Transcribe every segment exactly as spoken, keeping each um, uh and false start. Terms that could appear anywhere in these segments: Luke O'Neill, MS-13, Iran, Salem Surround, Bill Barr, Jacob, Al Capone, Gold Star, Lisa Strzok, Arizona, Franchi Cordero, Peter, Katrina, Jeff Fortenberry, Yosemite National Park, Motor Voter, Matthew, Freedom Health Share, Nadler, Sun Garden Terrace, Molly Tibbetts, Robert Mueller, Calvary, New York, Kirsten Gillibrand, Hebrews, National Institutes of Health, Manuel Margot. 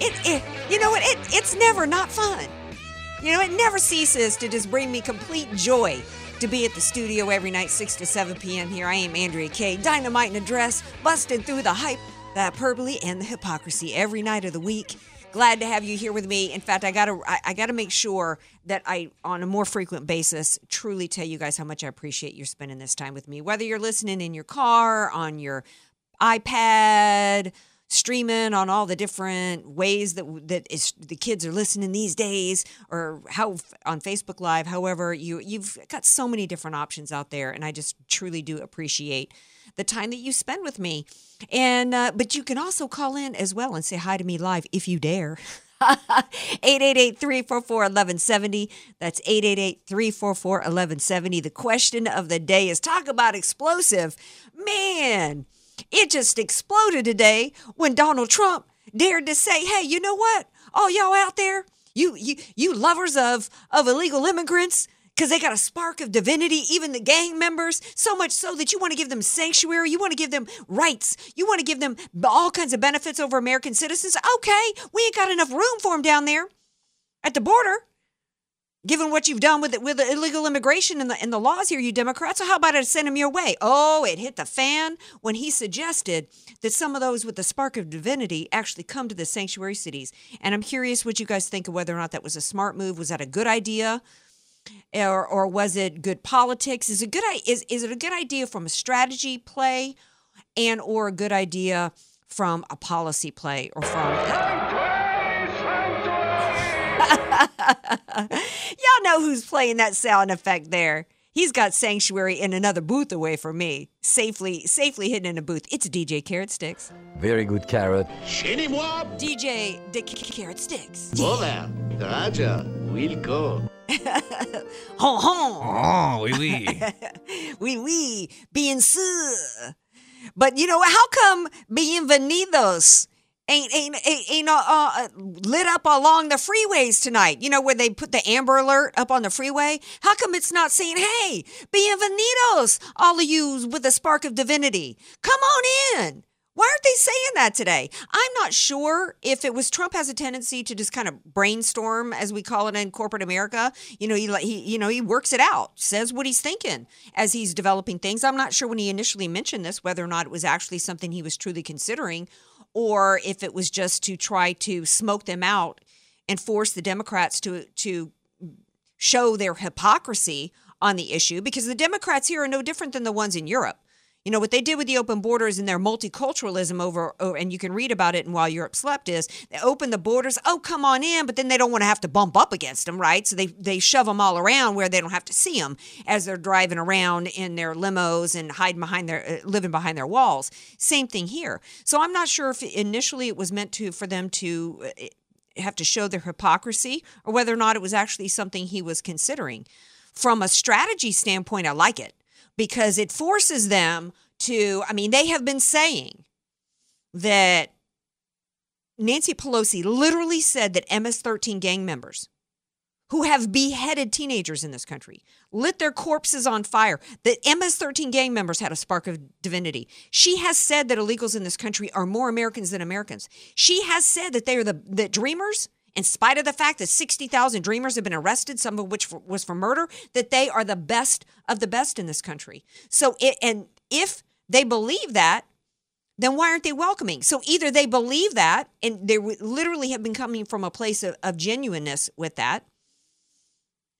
it, it, you know, it, it's never not fun. You know, it never ceases to just bring me complete joy to be at the studio every night, six to seven p.m. Here I am, Andrea Kaye, dynamite in a dress, busting through the hype, the hyperbole, and the hypocrisy every night of the week. Glad to have you here with me. In fact, I gotta, I, I gotta make sure that I, on a more frequent basis, truly tell you guys how much I appreciate you spending this time with me. Whether you're listening in your car, on your iPad, streaming on all the different ways that that is, the kids are listening these days, or how on Facebook Live, however, you you've got so many different options out there, and I just truly do appreciate the time that you spend with me. And uh, but you can also call in as well and say hi to me live if you dare. eight eight eight, three four four, one one seven zero. That's eight eight eight, three four four, one one seven zero. The question of the day is, talk about explosive. Man, it just exploded today when Donald Trump dared to say, hey, you know what? All y'all out there, you you you lovers of, of illegal immigrants, because they got a spark of divinity, even the gang members, so much so that you want to give them sanctuary, you want to give them rights, you want to give them all kinds of benefits over American citizens. Okay, we ain't got enough room for them down there at the border, given what you've done with it, with the illegal immigration and the, and the laws here, you Democrats. So how about I send them your way? Oh, it hit the fan when he suggested that some of those with the spark of divinity actually come to the sanctuary cities. And I'm curious what you guys think of whether or not that was a smart move. Was that a good idea? Or, or was it good politics? Is it good? Is is it a good idea from a strategy play, and or a good idea from a policy play, or from? Y'all know who's playing that sound effect there. He's got sanctuary in another booth away from me, safely, safely hidden in a booth. It's D J Carrot Sticks. Very good carrot. Chez moi. D J de Carrot Sticks. Voilà, Raja will go. Hon hon. Oh, oui, oui. Oui, oui. Bien sûr. But, you know, how come bienvenidos ain't ain't ain't, ain't uh, uh, lit up along the freeways tonight? You know, where they put the Amber Alert up on the freeway? How come it's not saying, hey, bienvenidos, all of you with a spark of divinity? Come on in. Why aren't they saying that today? I'm not sure if it was Trump has a tendency to just kind of brainstorm, as we call it in corporate America. You know, he, he you know, he works it out, says what he's thinking as he's developing things. I'm not sure when he initially mentioned this, whether or not it was actually something he was truly considering, or if it was just to try to smoke them out and force the Democrats to to show their hypocrisy on the issue, because the Democrats here are no different than the ones in Europe. You know, what they did with the open borders and their multiculturalism over, and you can read about it in While Europe Slept, is they open the borders, oh, come on in, but then they don't want to have to bump up against them, right? So they, they shove them all around where they don't have to see them as they're driving around in their limos and hiding behind their, uh, living behind their walls. Same thing here. So I'm not sure if initially it was meant to, for them to have to show their hypocrisy, or whether or not it was actually something he was considering. From a strategy standpoint, I like it, because it forces them to, I mean, they have been saying that Nancy Pelosi literally said that M S thirteen gang members who have beheaded teenagers in this country, lit their corpses on fire, that M S thirteen gang members had a spark of divinity. She has said that illegals in this country are more Americans than Americans. She has said that they are the, the DREAMers, in spite of the fact that sixty thousand DREAMers have been arrested, some of which for, was for murder, that they are the best of the best in this country. So, it, and if they believe that, then why aren't they welcoming? So either they believe that, and they literally have been coming from a place of, of genuineness with that,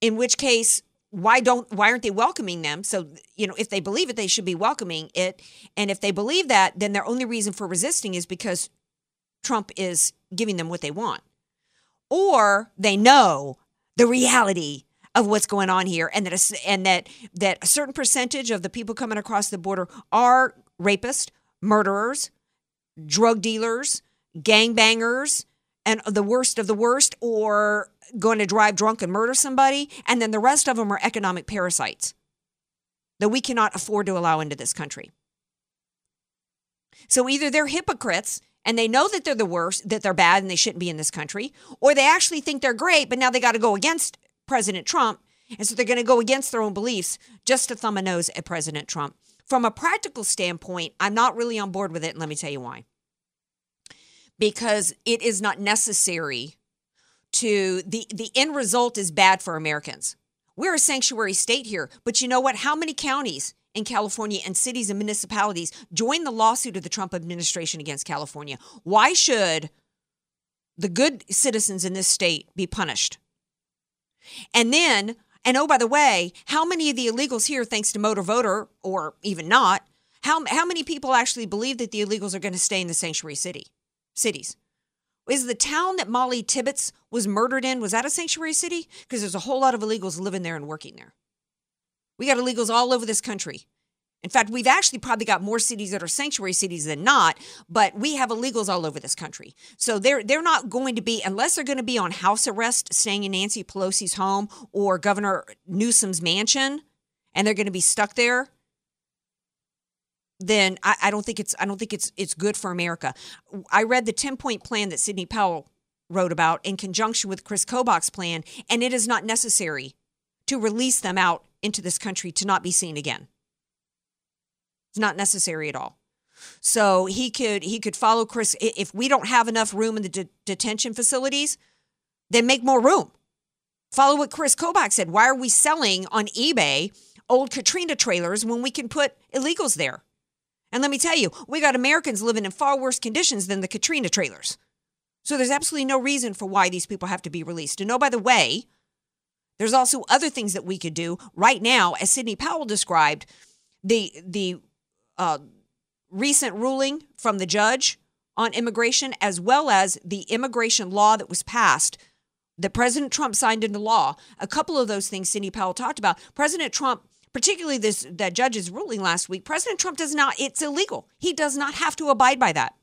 in which case, why don't, why aren't they welcoming them? So, you know, if they believe it, they should be welcoming it. And if they believe that, then their only reason for resisting is because Trump is giving them what they want. Or they know the reality of what's going on here, and that a, and that that a certain percentage of the people coming across the border are rapists, murderers, drug dealers, gangbangers, and the worst of the worst, or going to drive drunk and murder somebody, and then the rest of them are economic parasites that we cannot afford to allow into this country. So either they're hypocrites, and they know that they're the worst, that they're bad and they shouldn't be in this country, or they actually think they're great, but now they got to go against President Trump. And so they're going to go against their own beliefs just to thumb a nose at President Trump. From a practical standpoint, I'm not really on board with it. And let me tell you why. because it is not necessary to the, the end result is bad for Americans. We're a sanctuary state here. But you know what? How many counties in California and cities and municipalities joined the lawsuit of the Trump administration against California? Why should the good citizens in this state be punished? And then, and oh, by the way, how many of the illegals here, thanks to Motor Voter or even not, how how many people actually believe that the illegals are going to stay in the sanctuary city cities? Is the town that Molly Tibbetts was murdered in, was that a sanctuary city? Because there's a whole lot of illegals living there and working there. We got illegals all over this country. In fact, we've actually probably got more cities that are sanctuary cities than not, but we have illegals all over this country. So they're they're not going to be, unless they're going to be on house arrest, staying in Nancy Pelosi's home or Governor Newsom's mansion, and they're going to be stuck there, then I, I don't think it's I don't think it's it's good for America. I read the ten-point plan that Sidney Powell wrote about in conjunction with Kris Kobach's plan, and it is not necessary to release them out into this country to not be seen again. It's not necessary at all. So he could he could follow Kris. If we don't have enough room in the de- detention facilities, then make more room. Follow what Kris Kobach said. Why are we selling on eBay old Katrina trailers when we can put illegals there? And let me tell you, we got Americans living in far worse conditions than the Katrina trailers. So there's absolutely no reason for why these people have to be released. And oh, by the way, there's also other things that we could do right now, as Sidney Powell described, the the uh, recent ruling from the judge on immigration, as well as the immigration law that was passed, that President Trump signed into law. A couple of those things Sidney Powell talked about. President Trump, particularly this that judge's ruling last week, President Trump does not, it's illegal. He does not have to abide by that.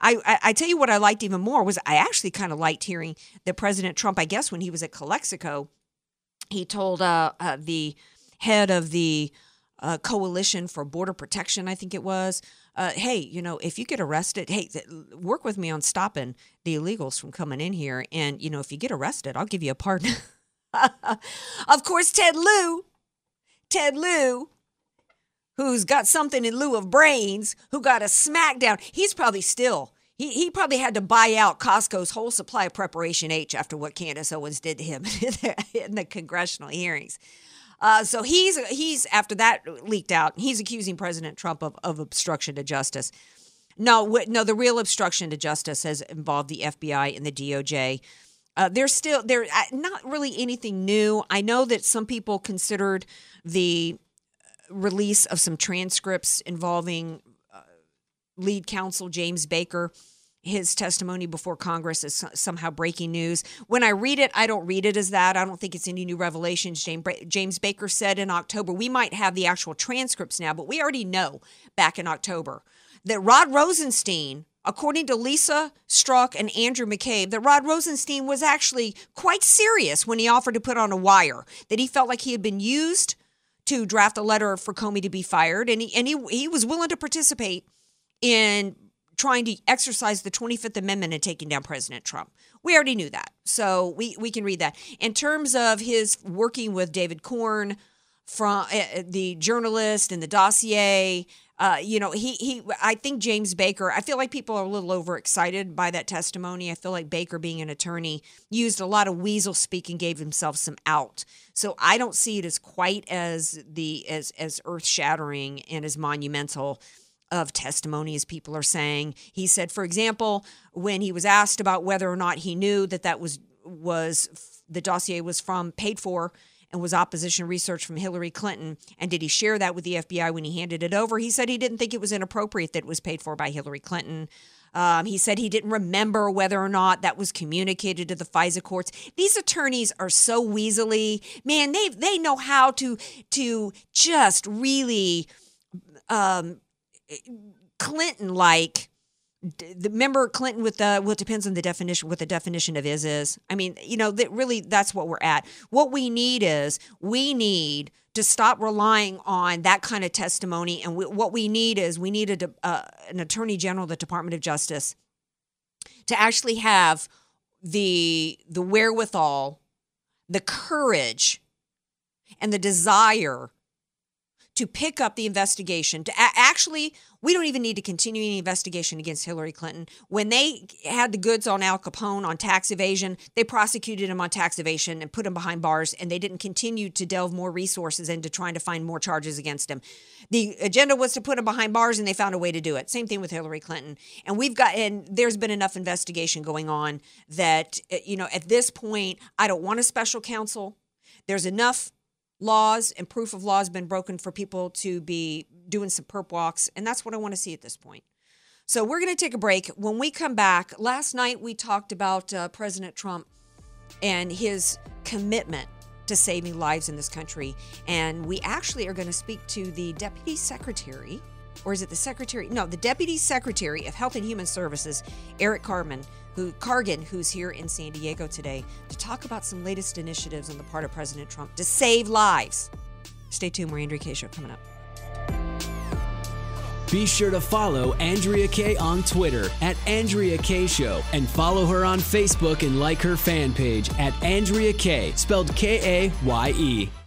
I, I, I tell you what I liked even more was I actually kind of liked hearing that President Trump, I guess when he was at Calexico, he told uh, uh, the head of the uh, Coalition for Border Protection, I think it was, uh, hey, you know, if you get arrested, hey, th- work with me on stopping the illegals from coming in here. And, you know, if you get arrested, I'll give you a pardon. Of course, Ted Lieu, Ted Lieu, who's got something in lieu of brains, who got a smackdown. He's probably still, he he probably had to buy out Costco's whole supply of Preparation H after what Candace Owens did to him in the, in the congressional hearings. Uh, so he's, he's after that leaked out, he's accusing President Trump of, of obstruction to justice. No, no, the real obstruction to justice has involved the F B I and the D O J. Uh, there's still, there's not really anything new. I know that some people considered the release of some transcripts involving uh, lead counsel James Baker, his testimony before Congress is somehow breaking news. When I read it, I don't read it as that. I don't think it's any new revelations. James, James Baker said in October, we might have the actual transcripts now, but we already know back in October that Rod Rosenstein, according to Lisa Strzok and Andrew McCabe, that Rod Rosenstein was actually quite serious when he offered to put on a wire, that he felt like he had been used to draft a letter for Comey to be fired. And he and he, he was willing to participate in trying to exercise the twenty-fifth Amendment and taking down President Trump. We already knew that. So we, we can read that. In terms of his working with David Korn, from uh, the journalist and the dossier, uh, you know, he, he I think James Baker, I feel like people are a little overexcited by that testimony. I feel like Baker, being an attorney, used a lot of weasel speak and gave himself some out. So I don't see it as quite as the as as earth-shattering and as monumental of testimony as people are saying. He said, for example, when he was asked about whether or not he knew that that was was the dossier was from paid for and was opposition research from Hillary Clinton, and did he share that with the F B I when he handed it over, he said he didn't think it was inappropriate that it was paid for by Hillary Clinton. Um, he said he didn't remember whether or not that was communicated to the FISA courts. These attorneys are so weaselly. Man, they they know how to to just really um, Clinton-like. Remember Clinton with the, well, it depends on the definition, what the definition of is is. I mean, you know, that really that's what we're at. What we need is we need to stop relying on that kind of testimony. And we, what we need is we need a, uh, an attorney general of the Department of Justice to actually have the the wherewithal, the courage, and the desire to pick up the investigation. To a- actually, we don't even need to continue any investigation against Hillary Clinton. When they had the goods on Al Capone on tax evasion, they prosecuted him on tax evasion and put him behind bars, and they didn't continue to delve more resources into trying to find more charges against him. The agenda was to put him behind bars, and they found a way to do it. Same thing with Hillary Clinton. And we've got, and there's been enough investigation going on that, you know, at this point, I don't want a special counsel. There's enough laws and proof of laws been broken for people to be doing some perp walks. And that's what I want to see at this point. So we're going to take a break. When we come back, last night we talked about uh, President Trump and his commitment to saving lives in this country. And we actually are going to speak to the Deputy Secretary, or is it the Secretary? No, the Deputy Secretary of Health and Human Services, Eric Hargan, who, Hargan, who's here in San Diego today, to talk about some latest initiatives on the part of President Trump to save lives. Stay tuned. More Andrea Kaye Show coming up. Be sure to follow Andrea Kaye on Twitter at Andrea Kaye Show and follow her on Facebook and like her fan page at Andrea Kaye, spelled K A Y E.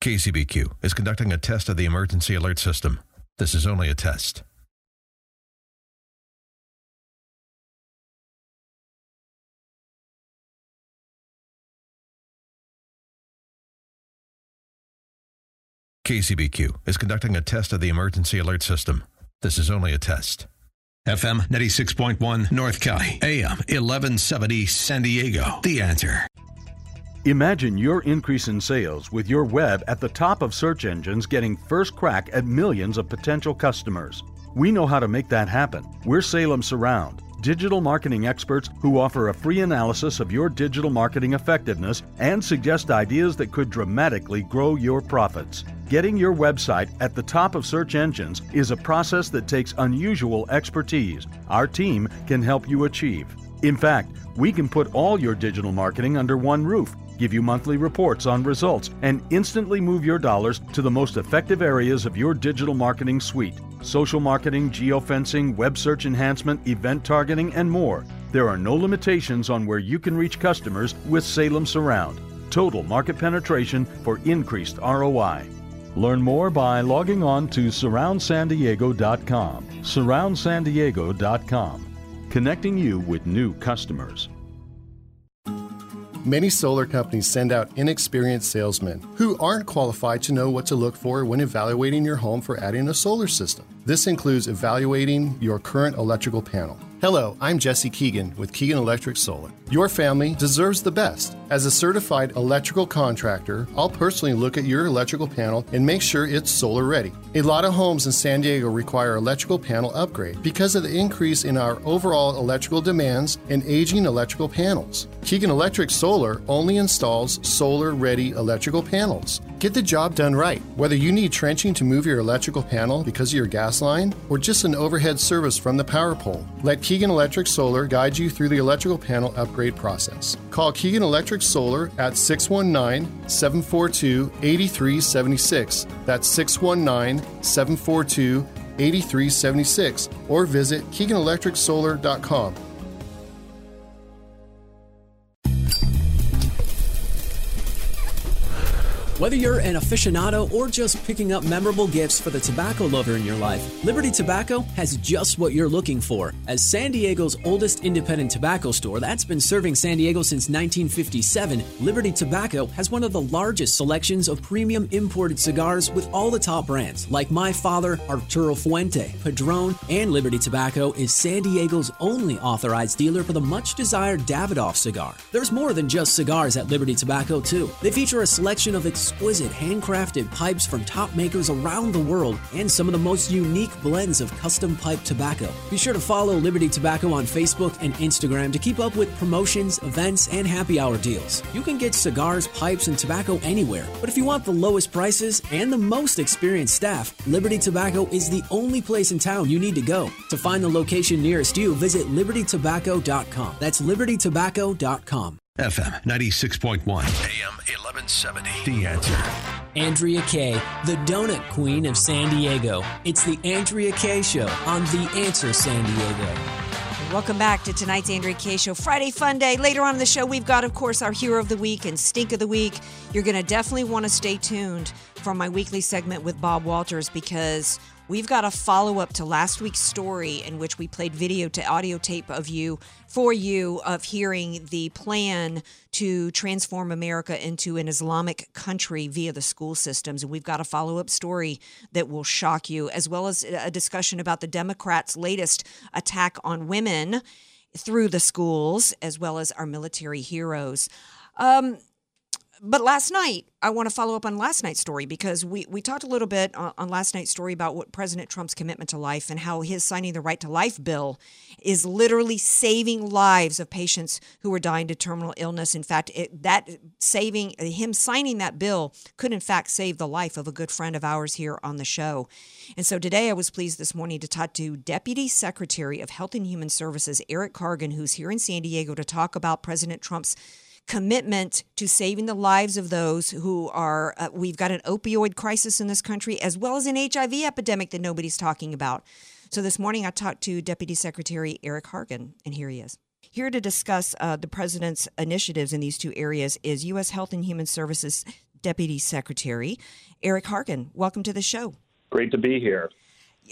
K C B Q is conducting a test of the emergency alert system. This is only a test. K C B Q is conducting a test of the emergency alert system. This is only a test. F M ninety-six point one North County, A M eleven seventy San Diego. The Answer. Imagine your increase in sales with your web at the top of search engines, getting first crack at millions of potential customers. We know how to make that happen. We're Salem Surround, digital marketing experts who offer a free analysis of your digital marketing effectiveness and suggest ideas that could dramatically grow your profits. Getting your website at the top of search engines is a process that takes unusual expertise. Our team can help you achieve. In fact, we can put all your digital marketing under one roof, give you monthly reports on results, and instantly move your dollars to the most effective areas of your digital marketing suite: social marketing, geofencing, web search enhancement, event targeting, and more. There are no limitations on where you can reach customers with Salem Surround. Total market penetration for increased R O I. Learn more by logging on to surround san diego dot com. surround san diego dot com. Connecting you with new customers. Many solar companies send out inexperienced salesmen who aren't qualified to know what to look for when evaluating your home for adding a solar system. This includes evaluating your current electrical panel. Hello, I'm Jesse Keegan with Keegan Electric Solar. Your family deserves the best. As a certified electrical contractor, I'll personally look at your electrical panel and make sure it's solar ready. A lot of homes in San Diego require electrical panel upgrade because of the increase in our overall electrical demands and aging electrical panels. Keegan Electric Solar only installs solar ready electrical panels. Get the job done right. Whether you need trenching to move your electrical panel because of your gas line or just an overhead service from the power pole, let Keegan Electric Solar guide you through the electrical panel upgrade process. Call Keegan Electric Solar at six one nine, seven four two, eight three seven six. That's six one nine, seven four two, eight three seven six. Or visit keegan electric solar dot com. Whether you're an aficionado or just picking up memorable gifts for the tobacco lover in your life, Liberty Tobacco has just what you're looking for. As San Diego's oldest independent tobacco store that's been serving San Diego since nineteen fifty-seven, Liberty Tobacco has one of the largest selections of premium imported cigars with all the top brands, like My Father, Arturo Fuente, Padron, and Liberty Tobacco is San Diego's only authorized dealer for the much-desired Davidoff cigar. There's more than just cigars at Liberty Tobacco, too. They feature a selection of exquisite handcrafted pipes from top makers around the world and some of the most unique blends of custom pipe tobacco. Be sure to follow Liberty Tobacco on Facebook and Instagram to keep up with promotions, events, and happy hour deals. You can get cigars, pipes, and tobacco anywhere, but if you want the lowest prices and the most experienced staff, Liberty Tobacco is the only place in town you need to go. To find the location nearest you, visit liberty tobacco dot com. That's liberty tobacco dot com. F M ninety-six point one, A M eleven seventy, The Answer. Andrea Kaye, the donut queen of San Diego. It's The Andrea Kaye Show on The Answer San Diego. Welcome back to tonight's Andrea Kaye Show, Friday Fun Day. Later on in the show, we've got, of course, our Hero of the Week and Stink of the Week. You're going to definitely want to stay tuned for my weekly segment with Bob Walters, because we've got a follow-up to last week's story in which we played video to audio tape of you, for you, of hearing the plan to transform America into an Islamic country via the school systems. And we've got a follow-up story that will shock you, as well as a discussion about the Democrats' latest attack on women through the schools, as well as our military heroes. Um... But last night, I want to follow up on last night's story, because we, we talked a little bit on, on last night's story about what President Trump's commitment to life and how his signing the Right to Life bill is literally saving lives of patients who are dying to terminal illness. In fact, it, that saving him signing that bill could, in fact, save the life of a good friend of ours here on the show. And so today I was pleased this morning to talk to Deputy Secretary of Health and Human Services, Eric Hargan, who's here in San Diego to talk about President Trump's commitment to saving the lives of those who are, uh, we've got an opioid crisis in this country, as well as an H I V epidemic that nobody's talking about. So this morning I talked to Deputy Secretary Eric Hargan, and here he is. Here to discuss uh, the president's initiatives in these two areas is U S. Health and Human Services Deputy Secretary Eric Hargan. Welcome to the show. Great to be here.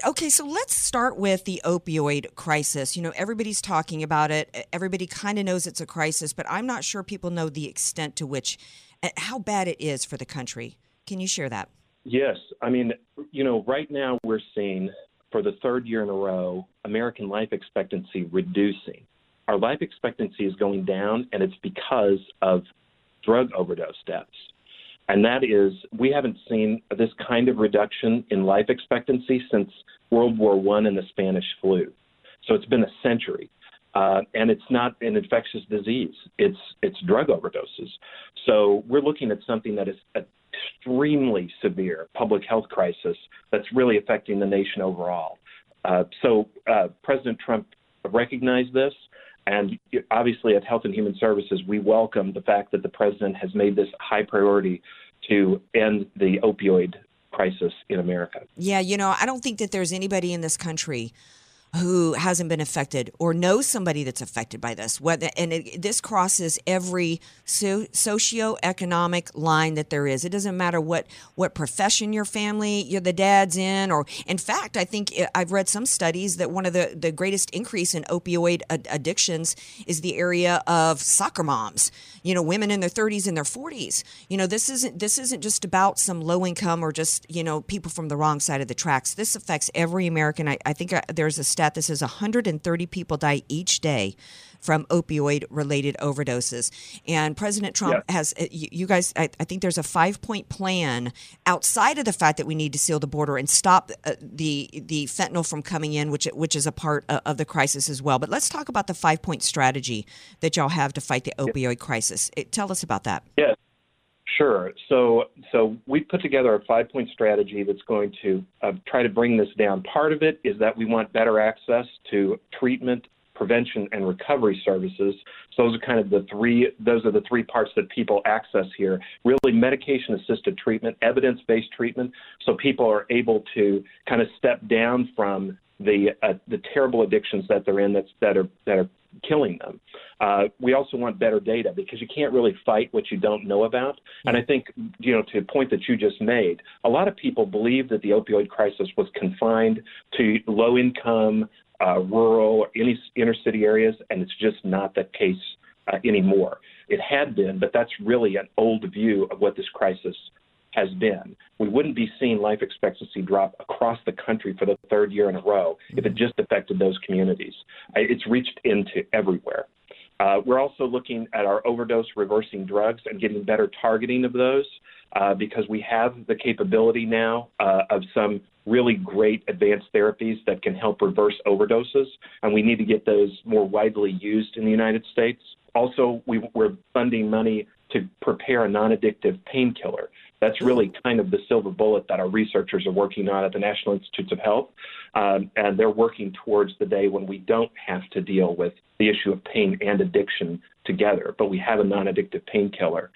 Okay, so let's start with the opioid crisis. You know, everybody's talking about it. Everybody kind of knows it's a crisis, but I'm not sure people know the extent to which, how bad it is for the country. Can you share that? Yes. I mean, you know, right now we're seeing, for the third year in a row, American life expectancy reducing. Our life expectancy is going down, and it's because of drug overdose deaths. And that is, we haven't seen this kind of reduction in life expectancy since World War One and the Spanish flu. So it's been a century. Uh, and it's not an infectious disease. It's it's drug overdoses. So we're looking at something that is an extremely severe public health crisis that's really affecting the nation overall. Uh, so uh, President Trump recognized this. And obviously at Health and Human Services, we welcome the fact that the president has made this high priority to end the opioid crisis in America. Yeah, you know, I don't think that there's anybody in this country who hasn't been affected or knows somebody that's affected by this. Whether, and it, this crosses every so, socioeconomic line that there is. It doesn't matter what, what profession your family, your, the dad's in, or in fact, I think I've read some studies that one of the, the greatest increase in opioid ad- addictions is the area of soccer moms, you know, women in their thirties and their forties. You know, this isn't, this isn't just about some low income or just, you know, people from the wrong side of the tracks. This affects every American. I, I think I, there's a stat This is one hundred thirty people die each day from opioid-related overdoses. And President Trump yeah. has, you guys, I think there's a five-point plan outside of the fact that we need to seal the border and stop the the fentanyl from coming in, which which is a part of the crisis as well. But let's talk about the five-point strategy that y'all have to fight the opioid crisis. Tell us about that. Yeah, sure. So, so we put together a five-point strategy that's going to uh, try to bring this down. Part of it is that we want better access to treatment, prevention, and recovery services. So those are kind of the three, those are the three parts that people access here. Really medication-assisted treatment, evidence-based treatment, so people are able to kind of step down from the uh, the terrible addictions that they're in that's, that are that are killing them. Uh, we also want better data, because you can't really fight what you don't know about. And I think, you know, to the point that you just made, a lot of people believe that the opioid crisis was confined to low-income, uh, rural, any inner-city areas, and it's just not the case uh, anymore. It had been, but that's really an old view of what this crisis has been. We wouldn't be seeing life expectancy drop across the country for the third year in a row if it just affected those communities. It's reached into everywhere. Uh, we're also looking at our overdose reversing drugs and getting better targeting of those, uh, because we have the capability now uh, of some really great advanced therapies that can help reverse overdoses, and we need to get those more widely used in the United States. Also, we, we're funding money to prepare a non-addictive painkiller. That's really kind of the silver bullet that our researchers are working on at the National Institutes of Health, um, and they're working towards the day when we don't have to deal with the issue of pain and addiction together, but we have a non-addictive painkiller.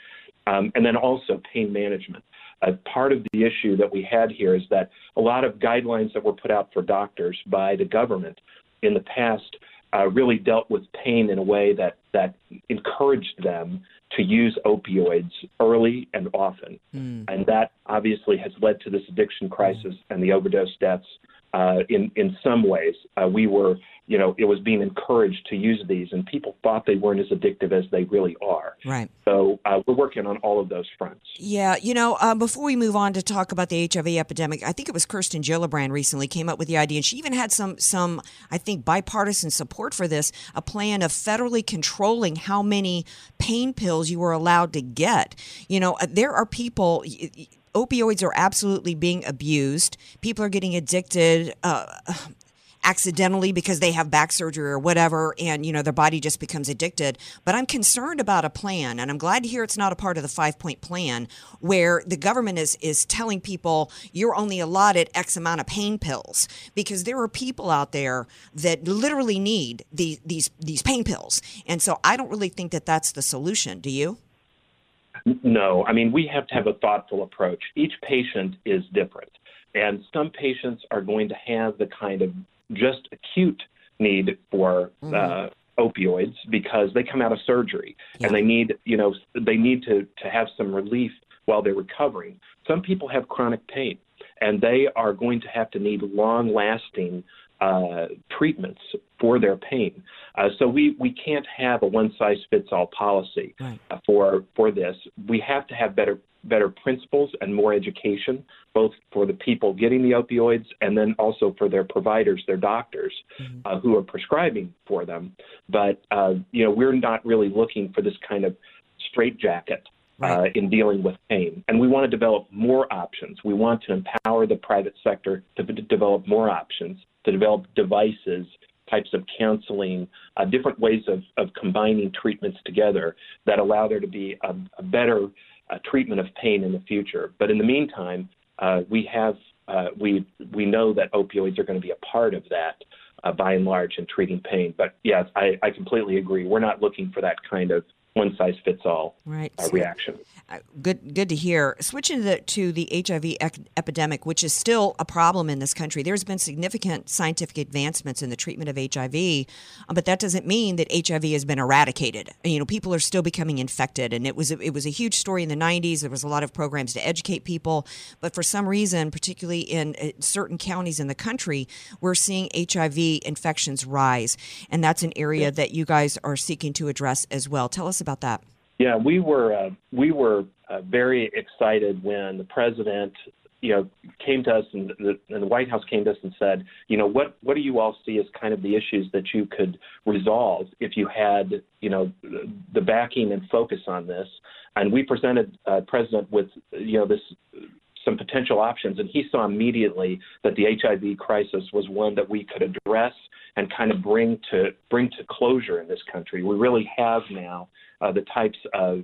Um, and then also pain management. Uh, part of the issue that we had here is that a lot of guidelines that were put out for doctors by the government in the past Uh, really dealt with pain in a way that, that encouraged them to use opioids early and often. Mm. And that obviously has led to this addiction crisis mm. and the overdose deaths. Uh, in, in some ways, uh, we were, you know, it was being encouraged to use these, and people thought they weren't as addictive as they really are. Right. So uh, we're working on all of those fronts. Yeah. You know, uh, before we move on to talk about the H I V epidemic, I think it was Kirsten Gillibrand recently came up with the idea, and she even had some, some I think, bipartisan support for this, a plan of federally controlling how many pain pills you were allowed to get. You know, there are people... Opioids are absolutely being abused. People are getting addicted uh, accidentally because they have back surgery or whatever, and, you know, their body just becomes addicted. But I'm concerned about a plan, and I'm glad to hear it's not a part of the five-point plan, where the government is, is telling people you're only allotted X amount of pain pills, because there are people out there that literally need the, these, these pain pills. And so I don't really think that that's the solution. Do you? No. I mean, we have to have a thoughtful approach. Each patient is different, and some patients are going to have the kind of just acute need for mm-hmm. uh, opioids because they come out of surgery yeah. and they need, you know, they need to, to have some relief while they're recovering. Some people have chronic pain, and they are going to have to need long-lasting uh, treatments for their pain. Uh, so we, we can't have a one-size-fits-all policy right. uh, for for this. We have to have better better principles and more education, both for the people getting the opioids and then also for their providers, their doctors, mm-hmm. uh, who are prescribing for them. But, uh, you know, we're not really looking for this kind of straitjacket right. uh, in dealing with pain. And we want to develop more options. We want to empower the private sector to, to develop more options, to develop devices, types of counseling, uh, different ways of, of combining treatments together that allow there to be a, a better uh, treatment of pain in the future. But in the meantime, uh, we have uh, we we know that opioids are going to be a part of that uh, by and large in treating pain. But yes, I, I completely agree. We're not looking for that kind of one-size-fits-all right. uh, reaction. Uh, good good to hear. Switching to the, to the H I V ec- epidemic, which is still a problem in this country, there's been significant scientific advancements in the treatment of H I V, uh, but that doesn't mean that H I V has been eradicated. You know, people are still becoming infected, and it was, it was a huge story in the nineties. There was a lot of programs to educate people, but for some reason, particularly in uh, certain counties in the country, we're seeing H I V infections rise, and that's an area yeah. that you guys are seeking to address as well. Tell us about about that. Yeah, we were uh, we were uh, very excited when the president, you know, came to us and the, and the White House came to us and said, you know, what what do you all see as kind of the issues that you could resolve if you had, you know, the backing and focus on this? And we presented uh, president with, you know, this some potential options, and he saw immediately that the H I V crisis was one that we could address and kind of bring to bring to closure in this country. We really have now uh, the types of,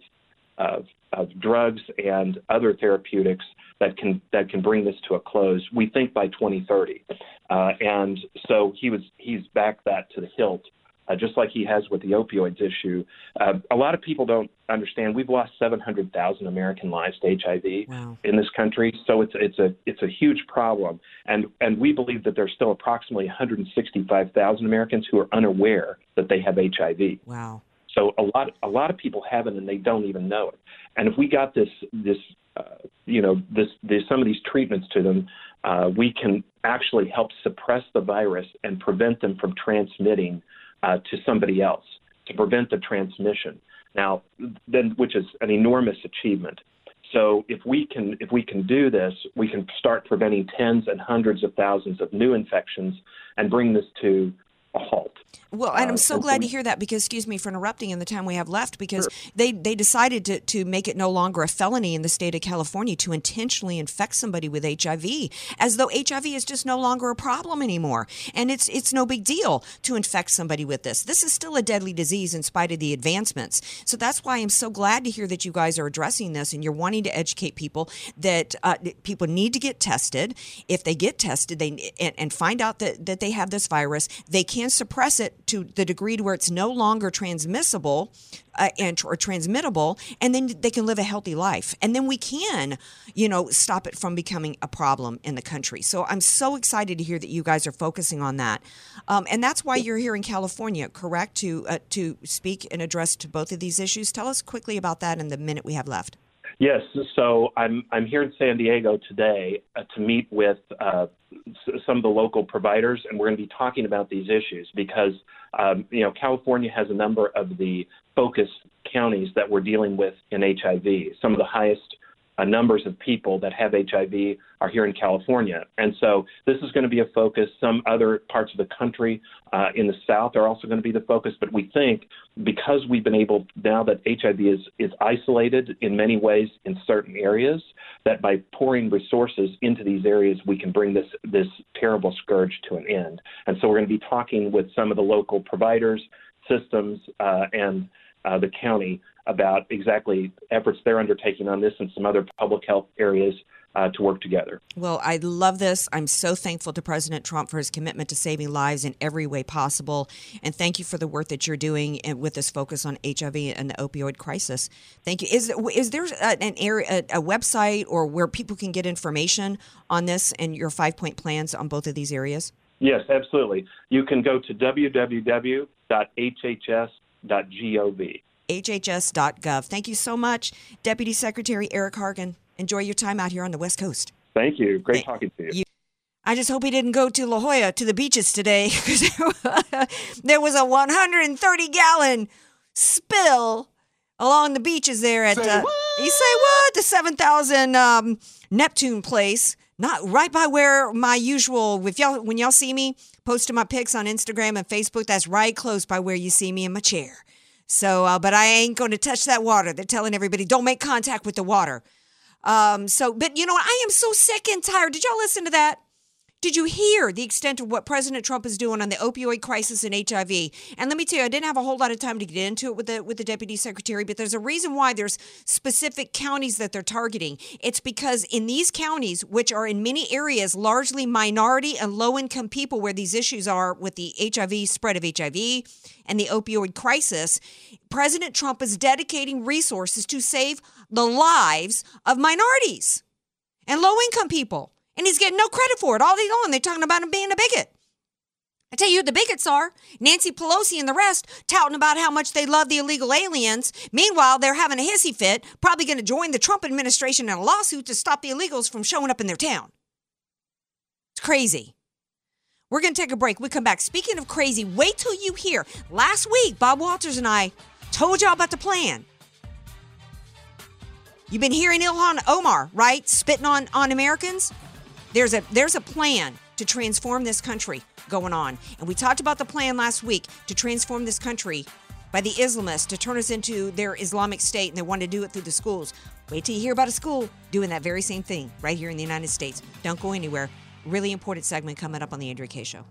of of drugs and other therapeutics that can that can bring this to a close. We think by twenty thirty, uh, and so he was he's backed that to the hilt uh, just like he has with the opioids issue. Uh, a lot of people don't understand we've lost seven hundred thousand American lives to H I V wow. in this country. So it's it's a it's a huge problem. And and we believe that there's still approximately one hundred sixty-five thousand Americans who are unaware that they have H I V. Wow. So a lot a lot of people have it and they don't even know it. And if we got this this uh, you know this, this some of these treatments to them, uh, we can actually help suppress the virus and prevent them from transmitting uh, to somebody else, to prevent the transmission. Now, then, which is an enormous achievement. So if we can if we can do this, we can start preventing tens and hundreds of thousands of new infections and bring this to a halt. Well, and I'm so uh, glad to hear that because, excuse me for interrupting in the time we have left, because sure. they, they decided to, to make it no longer a felony in the state of California to intentionally infect somebody with H I V, as though H I V is just no longer a problem anymore. And it's it's no big deal to infect somebody with this. This is still a deadly disease in spite of the advancements. So that's why I'm so glad to hear that you guys are addressing this and you're wanting to educate people that uh, people need to get tested. If they get tested they and, and find out that, that they have this virus, they can and suppress it to the degree to where it's no longer transmissible uh, and or transmittable, and then they can live a healthy life. And then we can, you know, stop it from becoming a problem in the country. So I'm so excited to hear that you guys are focusing on that. Um, and that's why you're here in California, correct, to uh, to speak and address to both of these issues. Tell us quickly about that in the minute we have left. Yes. So I'm I'm here in San Diego today uh, to meet with uh, s- some of the local providers, and we're going to be talking about these issues because, um, you know, California has a number of the focus counties that we're dealing with in H I V. Some of the highest uh, numbers of people that have H I V are here in California. And so this is going to be a focus. Some other parts of the country uh, in the South are also going to be the focus. But we think because we've been able, now that H I V is, is isolated in many ways in certain areas, that by pouring resources into these areas, we can bring this, this terrible scourge to an end. And so we're going to be talking with some of the local providers, systems, uh, and uh, the county about exactly efforts they're undertaking on this and some other public health areas uh, to work together. Well, I love this. I'm so thankful to President Trump for his commitment to saving lives in every way possible. And thank you for the work that you're doing and with this focus on H I V and the opioid crisis. Thank you. Is, is there an area, a website or where people can get information on this and your five-point plans on both of these areas? Yes, absolutely. You can go to w w w dot h h s dot gov. H H S dot gov. Thank you so much, Deputy Secretary Eric Hargan. Enjoy your time out here on the West Coast. Thank you. Great Thank talking to you. you. I just hope he didn't go to La Jolla, to the beaches today, because there was a one hundred thirty gallon spill along the beaches there at, say uh, you say what, the seven thousand um, Neptune place. Not right by where my usual, if y'all, when y'all see me posting my pics on Instagram and Facebook, that's right close by where you see me in my chair. So, uh, but I ain't going to touch that water. They're telling everybody, don't make contact with the water. Um, so, but you know what? I am so sick and tired. Did y'all listen to that? Did you hear the extent of what President Trump is doing on the opioid crisis and H I V? And let me tell you, I didn't have a whole lot of time to get into it with the with the Deputy Secretary, but there's a reason why there's specific counties that they're targeting. It's because in these counties, which are in many areas largely minority and low-income people where these issues are with the H I V, spread of H I V, and the opioid crisis, President Trump is dedicating resources to save the lives of minorities and low-income people. And he's getting no credit for it all day long. They're talking about him being a bigot. I tell you who the bigots are. Nancy Pelosi and the rest touting about how much they love the illegal aliens. Meanwhile, they're having a hissy fit, probably going to join the Trump administration in a lawsuit to stop the illegals from showing up in their town. It's crazy. We're going to take a break. We come back. Speaking of crazy, wait till you hear. Last week, Bob Walters and I told y'all about the plan. You've been hearing Ilhan Omar, right? Spitting on, on Americans. There's a there's a plan to transform this country going on. And we talked about the plan last week to transform this country by the Islamists to turn us into their Islamic state, and they want to do it through the schools. Wait till you hear about a school doing that very same thing right here in the United States. Don't go anywhere. Really important segment coming up on The Andrea Kaye Show.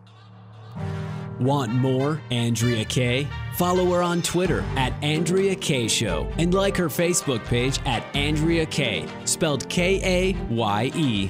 Want more Andrea Kaye? Follow her on Twitter at Andrea Kaye Show and like her Facebook page at Andrea Kaye, spelled K A Y E.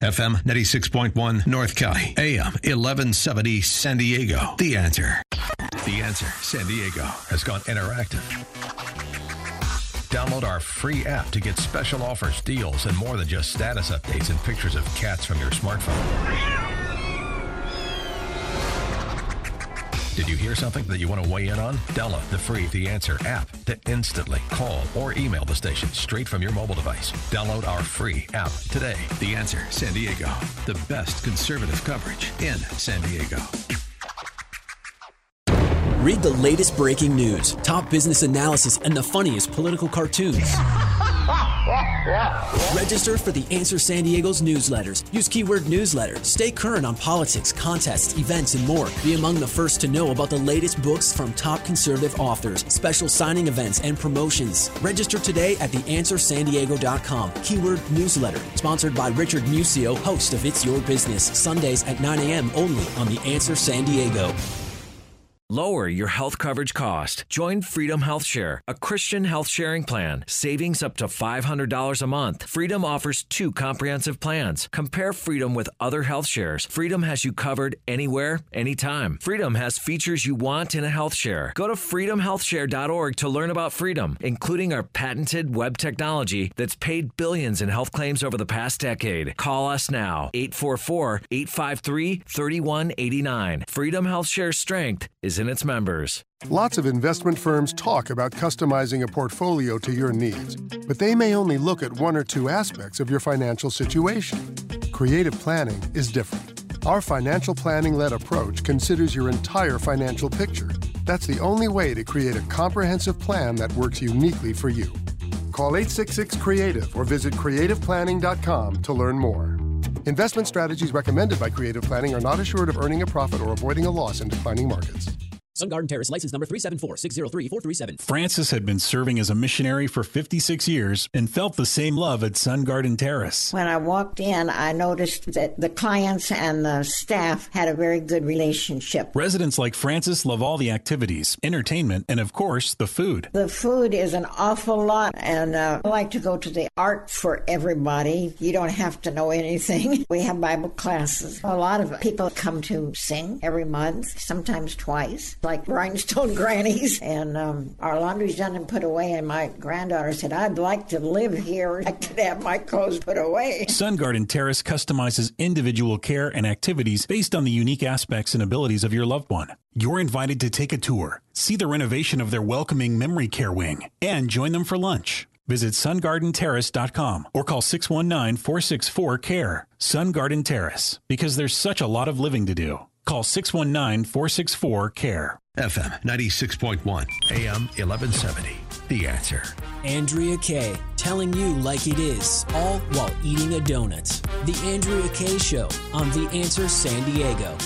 F M ninety-six point one North County, A M eleven seventy San Diego. The Answer. The Answer San Diego has gone interactive. Download our free app to get special offers, deals, and more than just status updates and pictures of cats from your smartphone. Did you hear something that you want to weigh in on? Download the free The Answer app to instantly call or email the station straight from your mobile device. Download our free app today. The Answer San Diego, the best conservative coverage in San Diego. Read the latest breaking news, top business analysis, and the funniest political cartoons. Register for The Answer San Diego's newsletters. Use keyword newsletter. Stay current on politics, contests, events, and more. Be among the first to know about the latest books from top conservative authors, special signing events, and promotions. Register today at the answer san diego dot com. Keyword newsletter. Sponsored by Richard Muccio, host of It's Your Business. Sundays at nine a.m. only on The Answer San Diego. Lower your health coverage cost. Join Freedom Health Share, a Christian health sharing plan. Savings up to five hundred dollars a month. Freedom offers two comprehensive plans. Compare Freedom with other health shares. Freedom has you covered anywhere, anytime. Freedom has features you want in a health share. Go to freedom health share dot org to learn about Freedom, including our patented web technology that's paid billions in health claims over the past decade. Call us now, eight four four, eight five three, three one eight nine. Freedom Health Share's strength is in its members. Lots of investment firms talk about customizing a portfolio to your needs, but they may only look at one or two aspects of your financial situation. Creative planning is different. Our financial planning-led approach considers your entire financial picture. That's the only way to create a comprehensive plan that works uniquely for you. Call eight six six, creative or visit creative planning dot com to learn more. Investment strategies recommended by Creative Planning are not assured of earning a profit or avoiding a loss in declining markets. Sun Garden Terrace, license number three seven four, six zero three, four three seven. Francis had been serving as a missionary for fifty-six years and felt the same love at Sun Garden Terrace. When I walked in, I noticed that the clients and the staff had a very good relationship. Residents like Francis love all the activities, entertainment, and of course, the food. The food is an awful lot, and uh, I like to go to the art for everybody. You don't have to know anything. We have Bible classes. A lot of people come to sing every month, sometimes twice. Like rhinestone grannies, and um, our laundry's done and put away, and my granddaughter said, I'd like to live here. I could have my clothes put away. Sun Garden Terrace customizes individual care and activities based on the unique aspects and abilities of your loved one. You're invited to take a tour, see the renovation of their welcoming memory care wing, and join them for lunch. Visit sun garden terrace dot com or call six one nine, four six four, care. Sun Garden Terrace, because there's such a lot of living to do. Call six one nine, four six four, care. F M ninety-six point one, A M eleven seventy. The Answer. Andrea Kaye, telling you like it is, all while eating a donut. The Andrea Kaye Show on The Answer San Diego.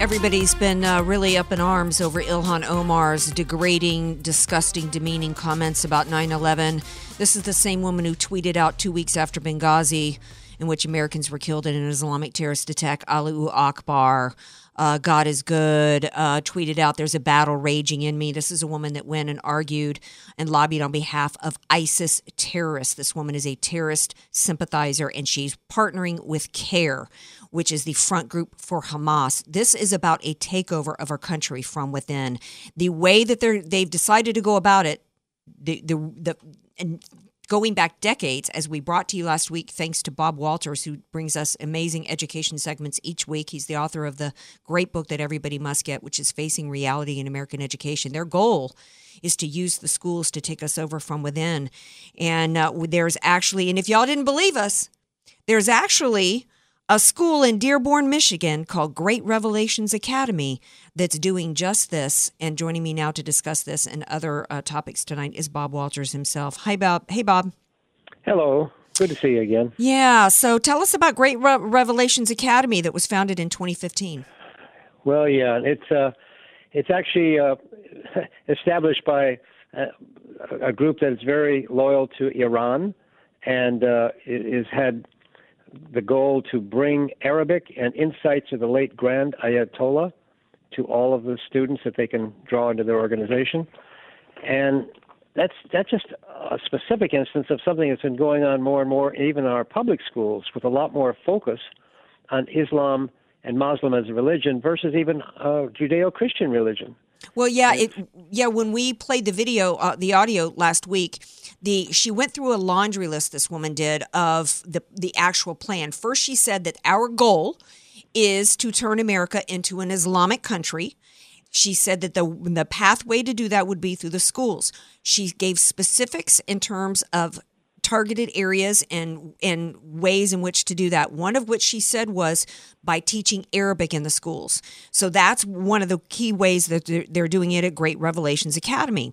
Everybody's been uh, really up in arms over Ilhan Omar's degrading, disgusting, demeaning comments about nine eleven. This is the same woman who tweeted out two weeks after Benghazi, in which Americans were killed in an Islamic terrorist attack, Allahu Akbar, uh, God is good, uh, tweeted out, there's a battle raging in me. This is a woman that went and argued and lobbied on behalf of ISIS terrorists. This woman is a terrorist sympathizer, and she's partnering with CARE, which is the front group for Hamas. This is about a takeover of our country from within. The way that they're, they've decided to go about it, the the the... and going back decades, as we brought to you last week, thanks to Bob Walters, who brings us amazing education segments each week. He's the author of the great book that everybody must get, which is Facing Reality in American Education. Their goal is to use the schools to take us over from within. And uh, there's actually, and if y'all didn't believe us, there's actually a school in Dearborn, Michigan called Great Revelations Academy that's doing just this. And joining me now to discuss this and other uh, topics tonight is Bob Walters himself. Hi, Bob. Hey, Bob. Hello. Good to see you again. Yeah. So tell us about Great Re- Revelations Academy that was founded in twenty fifteen. Well, yeah, it's uh, it's actually uh, established by a, a group that's very loyal to Iran and uh, is had the goal to bring Arabic and insights of the late Grand Ayatollah to all of the students that they can draw into their organization. And that's that's just a specific instance of something that's been going on more and more, even in our public schools, with a lot more focus on Islam and Muslim as a religion versus even uh, Judeo-Christian religion. Well, yeah, it, yeah. When we played the video, uh, the audio last week, the she went through a laundry list, this woman did, of the the actual plan. First, she said that our goal is to turn America into an Islamic country. She said that the the pathway to do that would be through the schools. She gave specifics in terms of targeted areas and and ways in which to do that. One of which she said was by teaching Arabic in the schools. So that's one of the key ways that they're, they're doing it at Great Revelations Academy,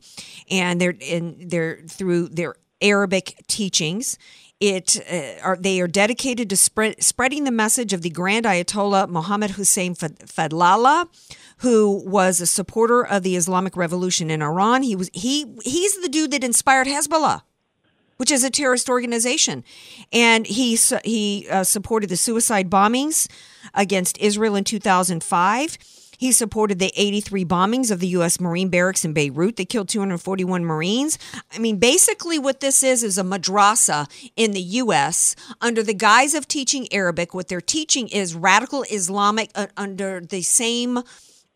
and they're and they're through their Arabic teachings. It uh, are they are dedicated to spread, spreading the message of the Grand Ayatollah Mohammed Hussein Fadlallah, who was a supporter of the Islamic Revolution in Iran. He was he he's the dude that inspired Hezbollah, which is a terrorist organization, and he he uh, supported the suicide bombings against Israel in two thousand five. He supported the eighty-three bombings of the U S Marine barracks in Beirut that killed two hundred forty-one Marines. I mean, basically what this is is a madrasa in the U S under the guise of teaching Arabic. What they're teaching is radical Islamic uh, under the same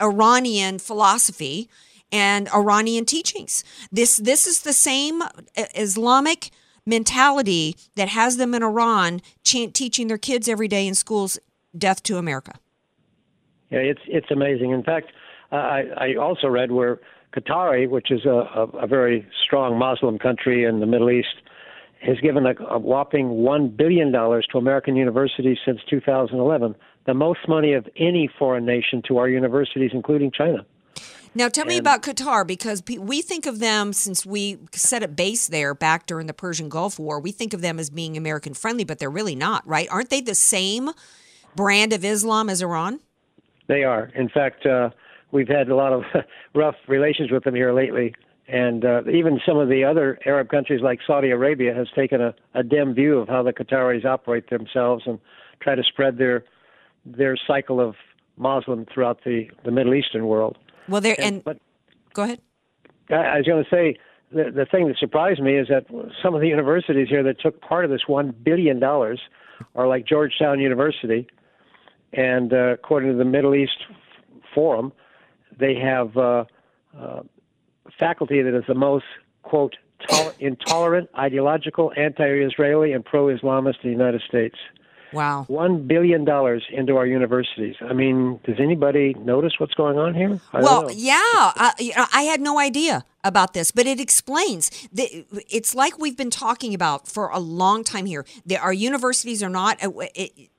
Iranian philosophy and Iranian teachings. This this is the same Islamic mentality that has them in Iran ch- teaching their kids every day in schools, death to America. Yeah, it's it's amazing. In fact, uh, I, I also read where Qatari, which is a, a, a very strong Muslim country in the Middle East, has given a, a whopping one billion dollars to American universities since two thousand eleven, the most money of any foreign nation to our universities, including China. Now, tell me about Qatar, because we think of them, since we set up base there back during the Persian Gulf War, we think of them as being American-friendly, but they're really not, right? Aren't they the same brand of Islam as Iran? They are. In fact, uh, we've had a lot of rough relations with them here lately, and uh, even some of the other Arab countries like Saudi Arabia has taken a, a dim view of how the Qataris operate themselves and try to spread their their cycle of Muslim throughout the, the Middle Eastern world. Well, there and, and but, go ahead. I, I was going to say the the thing that surprised me is that some of the universities here that took part of this one billion dollars are like Georgetown University, and uh, according to the Middle East Forum, they have uh, uh, faculty that is the most quote tol- intolerant, ideological, anti-Israeli, and pro-Islamist in the United States. Wow. One billion dollars into our universities. I mean, does anybody notice what's going on here? I well, don't know. yeah, I, I had no idea about this, but it explains. The, it's like we've been talking about for a long time here. The, our universities are not, it,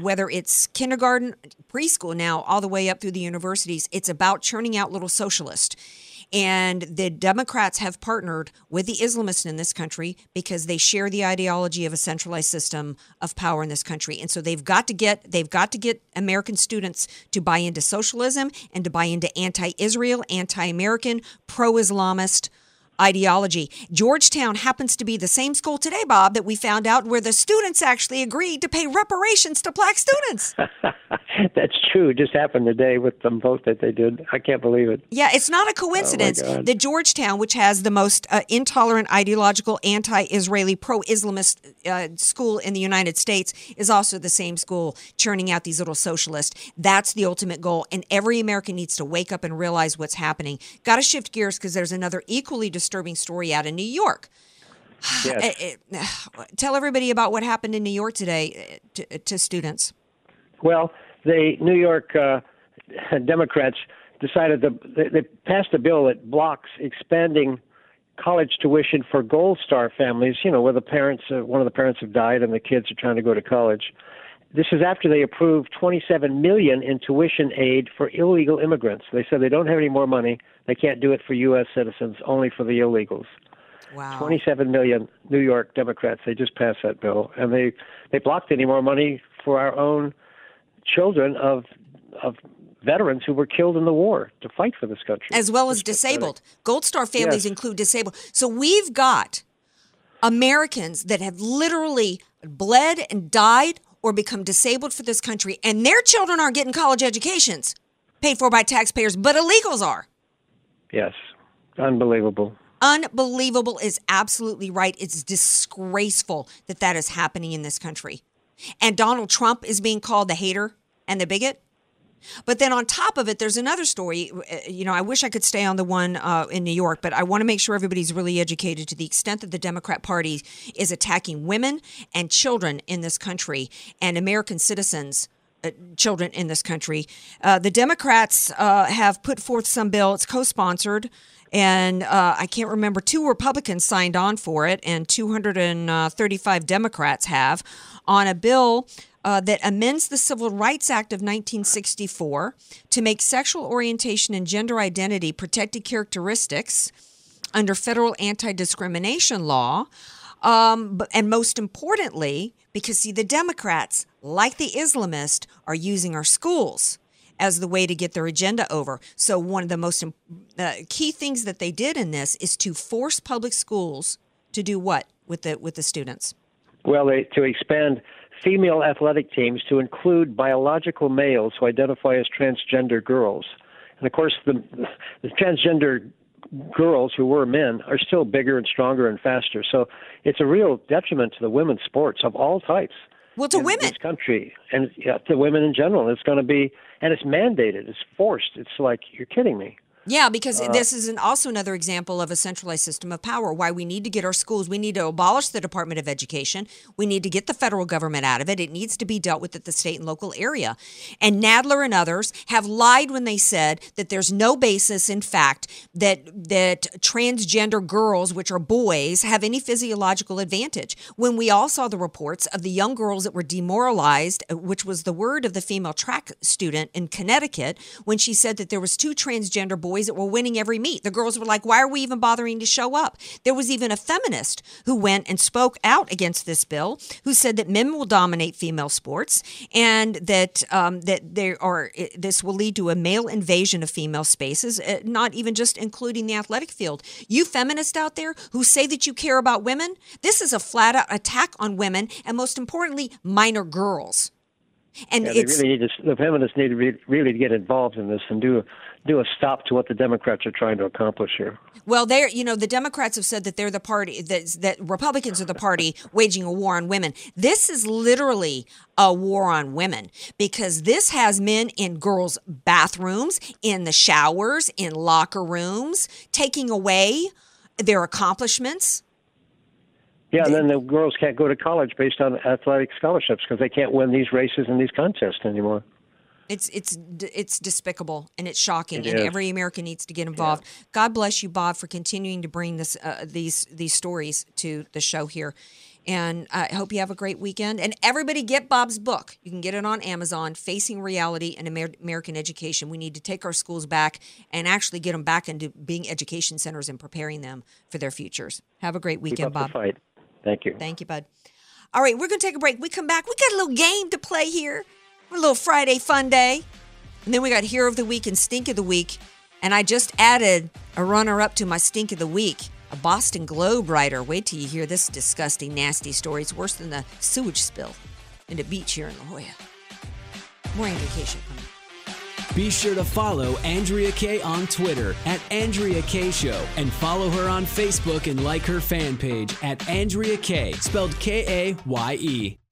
whether it's kindergarten, preschool now, all the way up through the universities, it's about churning out little socialists. And the Democrats have partnered with the Islamists in this country because they share the ideology of a centralized system of power in this country. And so they've got to get they've got to get American students to buy into socialism and to buy into anti-Israel, anti-American, pro-Islamist ideology. Georgetown happens to be the same school today, Bob, that we found out where the students actually agreed to pay reparations to black students. That's true. It just happened today with the vote that they did. I can't believe it. Yeah, it's not a coincidence oh that Georgetown, which has the most uh, intolerant, ideological, anti-Israeli, pro-Islamist uh, school in the United States, is also the same school churning out these little socialists. That's the ultimate goal. And every American needs to wake up and realize what's happening. Got to shift gears because there's another equally disturbing disturbing story out in New York. Yes. It, it, tell everybody about what happened in New York today to, to students. Well, the New York uh, Democrats decided to, they, they passed a bill that blocks expanding college tuition for Gold Star families, you know, where the parents, uh, one of the parents have died and the kids are trying to go to college. This is after they approved twenty-seven million dollars in tuition aid for illegal immigrants. They said they don't have any more money. They can't do it for U S citizens, only for the illegals. Wow. twenty-seven million New York Democrats, they just passed that bill. And they, they blocked any more money for our own children of of veterans who were killed in the war to fight for this country. As well as disabled. Gold Star families yes. include disabled. So we've got Americans that have literally bled and died or become disabled for this country, and their children aren't getting college educations paid for by taxpayers, but illegals are. Yes. Unbelievable. Unbelievable is absolutely right. It's disgraceful that that is happening in this country. And Donald Trump is being called the hater and the bigot. But then on top of it, there's another story. You know, I wish I could stay on the one uh, in New York, but I want to make sure everybody's really educated to the extent that the Democrat Party is attacking women and children in this country and American citizens, uh, children in this country. Uh, the Democrats uh, have put forth some bill. It's co-sponsored. And uh, I can't remember, two Republicans signed on for it, and two hundred thirty-five Democrats have, on a bill uh, that amends the Civil Rights Act of nineteen sixty-four to make sexual orientation and gender identity protected characteristics under federal anti-discrimination law. Um, but, and most importantly, because, see, the Democrats, like the Islamists, are using our schools as the way to get their agenda over. So one of the most uh, key things that they did in this is to force public schools to do what with the with the students? Well, they, to expand female athletic teams to include biological males who identify as transgender girls. And, of course, the, the transgender girls who were men are still bigger and stronger and faster. So it's a real detriment to the women's sports of all types. Well, to in women. This country, and yeah, to women in general. It's going to be, and it's mandated, it's forced. It's like, you're kidding me. Yeah, because uh, this is an, also another example of a centralized system of power, why we need to get our schools, we need to abolish the Department of Education, we need to get the federal government out of it, it needs to be dealt with at the state and local area. And Nadler and others have lied when they said that there's no basis in fact that that transgender girls, which are boys, have any physiological advantage. When we all saw the reports of the young girls that were demoralized, which was the word of the female track student in Connecticut, when she said that there was two transgender boys that were winning every meet. The girls were like, why are we even bothering to show up? There was even a feminist who went and spoke out against this bill, who said that men will dominate female sports and that um, that there are this will lead to a male invasion of female spaces, not even just including the athletic field. You feminists out there who say that you care about women, this is a flat-out attack on women and, most importantly, minor girls. And yeah, it's, they really need to, the feminists need to re, really get involved in this and do do a stop to what the Democrats are trying to accomplish here. Well, they, you know, the Democrats have said that they're the party that that Republicans are the party waging a war on women. This is literally a war on women, because this has men in girls' bathrooms, in the showers, in locker rooms, taking away their accomplishments. Yeah, and then the girls can't go to college based on athletic scholarships because they can't win these races and these contests anymore. It's it's it's despicable, and it's shocking, it and is. Every American needs to get involved. Yeah. God bless you, Bob, for continuing to bring this uh, these these stories to the show here. And I hope you have a great weekend. And everybody get Bob's book. You can get it on Amazon, Facing Reality in Amer- American Education. We need to take our schools back and actually get them back into being education centers and preparing them for their futures. Have a great weekend, Bob. Keep up the fight. Thank you. Thank you, bud. All right, we're going to take a break. We come back. We got a little game to play here. A little Friday fun day. And then we got Hero of the Week and Stink of the Week. And I just added a runner-up to my Stink of the Week, a Boston Globe writer. Wait till you hear this disgusting, nasty story. It's worse than the sewage spill in the beach here in La Jolla. More indication coming. Be sure to follow Andrea Kaye on Twitter at Andrea Kaye Show, and follow her on Facebook and like her fan page at Andrea Kaye, spelled K A Y E.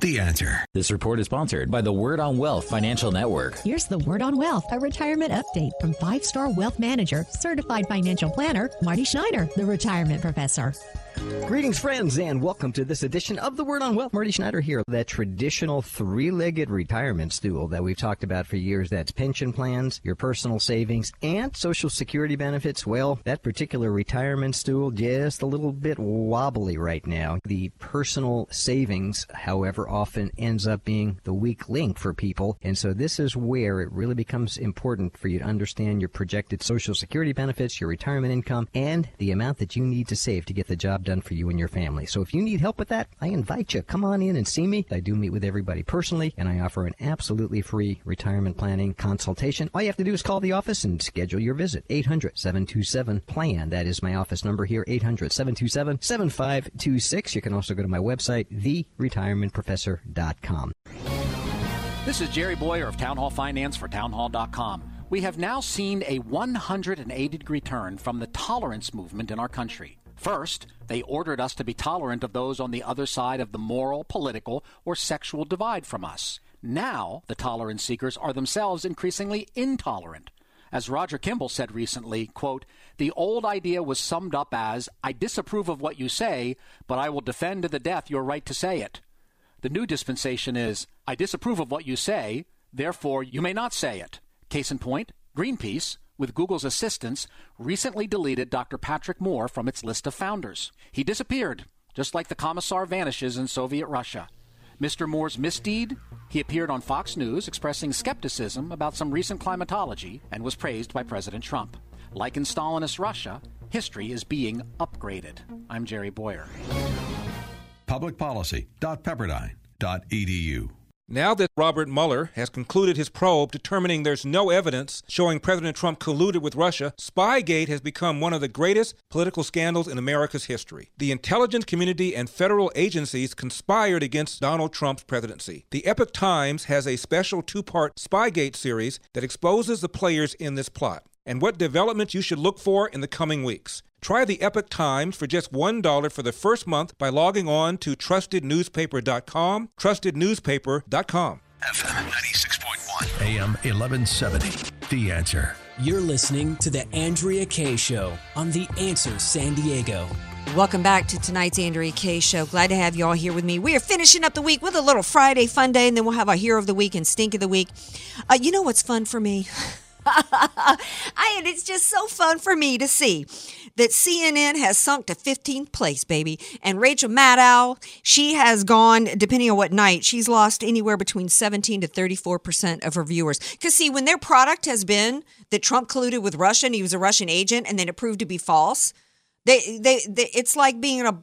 The Answer. This report is sponsored by the Word on Wealth Financial Network. Here's the Word on Wealth, a retirement update from five-star wealth manager, certified financial planner, Marty Schneider, the retirement professor. Greetings, friends, and welcome to this edition of The Word on Wealth. Marty Schneider here. That traditional three-legged retirement stool that we've talked about for years, that's pension plans, your personal savings, and Social Security benefits. Well, that particular retirement stool, just a little bit wobbly right now. The personal savings, however, often ends up being the weak link for people, and so this is where it really becomes important for you to understand your projected Social Security benefits, your retirement income, and the amount that you need to save to get the job done for you and your family. So if you need help with that, I invite you, come on in and see me. I do meet with everybody personally, and I offer an absolutely free retirement planning consultation. All you have to do is call the office and schedule your visit. eight hundred, seven two seven, P L A N. That is my office number here, eight hundred, seven two seven, seven five two six. You can also go to my website, the retirement professor dot com. This is Jerry Boyer of Town Hall Finance for town hall dot com. We have now seen a one hundred eighty degree turn from the tolerance movement in our country. First, they ordered us to be tolerant of those on the other side of the moral, political, or sexual divide from us. Now, the tolerance seekers are themselves increasingly intolerant. As Roger Kimball said recently, quote, "The old idea was summed up as, I disapprove of what you say, but I will defend to the death your right to say it. The new dispensation is, I disapprove of what you say, therefore you may not say it." Case in point, Greenpeace, with Google's assistance, recently deleted Doctor Patrick Moore from its list of founders. He disappeared, just like the commissar vanishes in Soviet Russia. Mister Moore's misdeed? He appeared on Fox News expressing skepticism about some recent climatology and was praised by President Trump. Like in Stalinist Russia, history is being upgraded. I'm Jerry Boyer. public policy dot pepperdine dot e d u. Now that Robert Mueller has concluded his probe, determining there's no evidence showing President Trump colluded with Russia, Spygate has become one of the greatest political scandals in America's history. The intelligence community and federal agencies conspired against Donald Trump's presidency. The Epoch Times has a special two-part Spygate series that exposes the players in this plot and what developments you should look for in the coming weeks. Try the Epoch Times for just one dollar for the first month by logging on to trusted newspaper dot com, trusted newspaper dot com. F M ninety-six point one, A M eleven seventy, The Answer. You're listening to The Andrea Kaye Show on The Answer San Diego. Welcome back to tonight's Andrea Kaye Show. Glad to have you all here with me. We are finishing up the week with a little Friday fun day, and then we'll have our Hero of the Week and Stink of the Week. Uh, you know what's fun for me? I, and it's just so fun for me to see that C N N has sunk to fifteenth place, baby. And Rachel Maddow, she has gone, depending on what night, she's lost anywhere between seventeen to thirty-four percent of her viewers. Because, see, when their product has been that Trump colluded with Russia and he was a Russian agent and then it proved to be false, they, they, they it's like being in a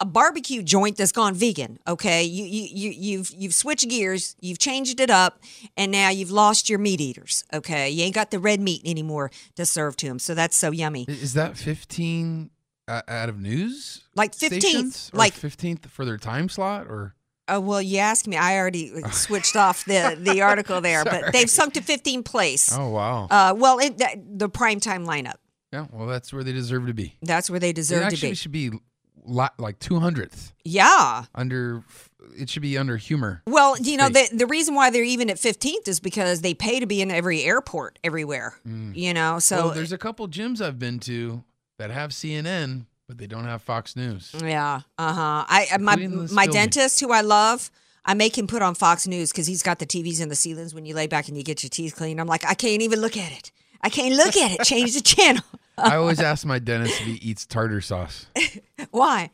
a barbecue joint that's gone vegan, okay? You, you, you, you've you've switched gears, you've changed it up, and now you've lost your meat eaters, okay? You ain't got the red meat anymore to serve to them, so that's so yummy. Is that fifteen uh, out of news? Like fifteenth? Like fifteenth for their time slot, or? Oh, well, you asked me. I already switched off the, the article there, but they've sunk to fifteenth place. Oh, wow. Uh, well, it, the, the primetime lineup. Yeah, well, that's where they deserve to be. That's where they deserve to be. It actually should be... like two hundredth. Yeah. Under, it should be under humor. Well, you know, the, the reason why they're even at fifteenth is because they pay to be in every airport everywhere, mm. you know, so. Well, there's a couple gyms I've been to that have C N N, but they don't have Fox News. Yeah. Uh-huh. I my my dentist, who I love, I make him put on Fox News because he's got the T Vs and the ceilings when you lay back and you get your teeth clean. I'm like, I can't even look at it. I can't look at it. Change the channel. I always ask my dentist if he eats tartar sauce. Why?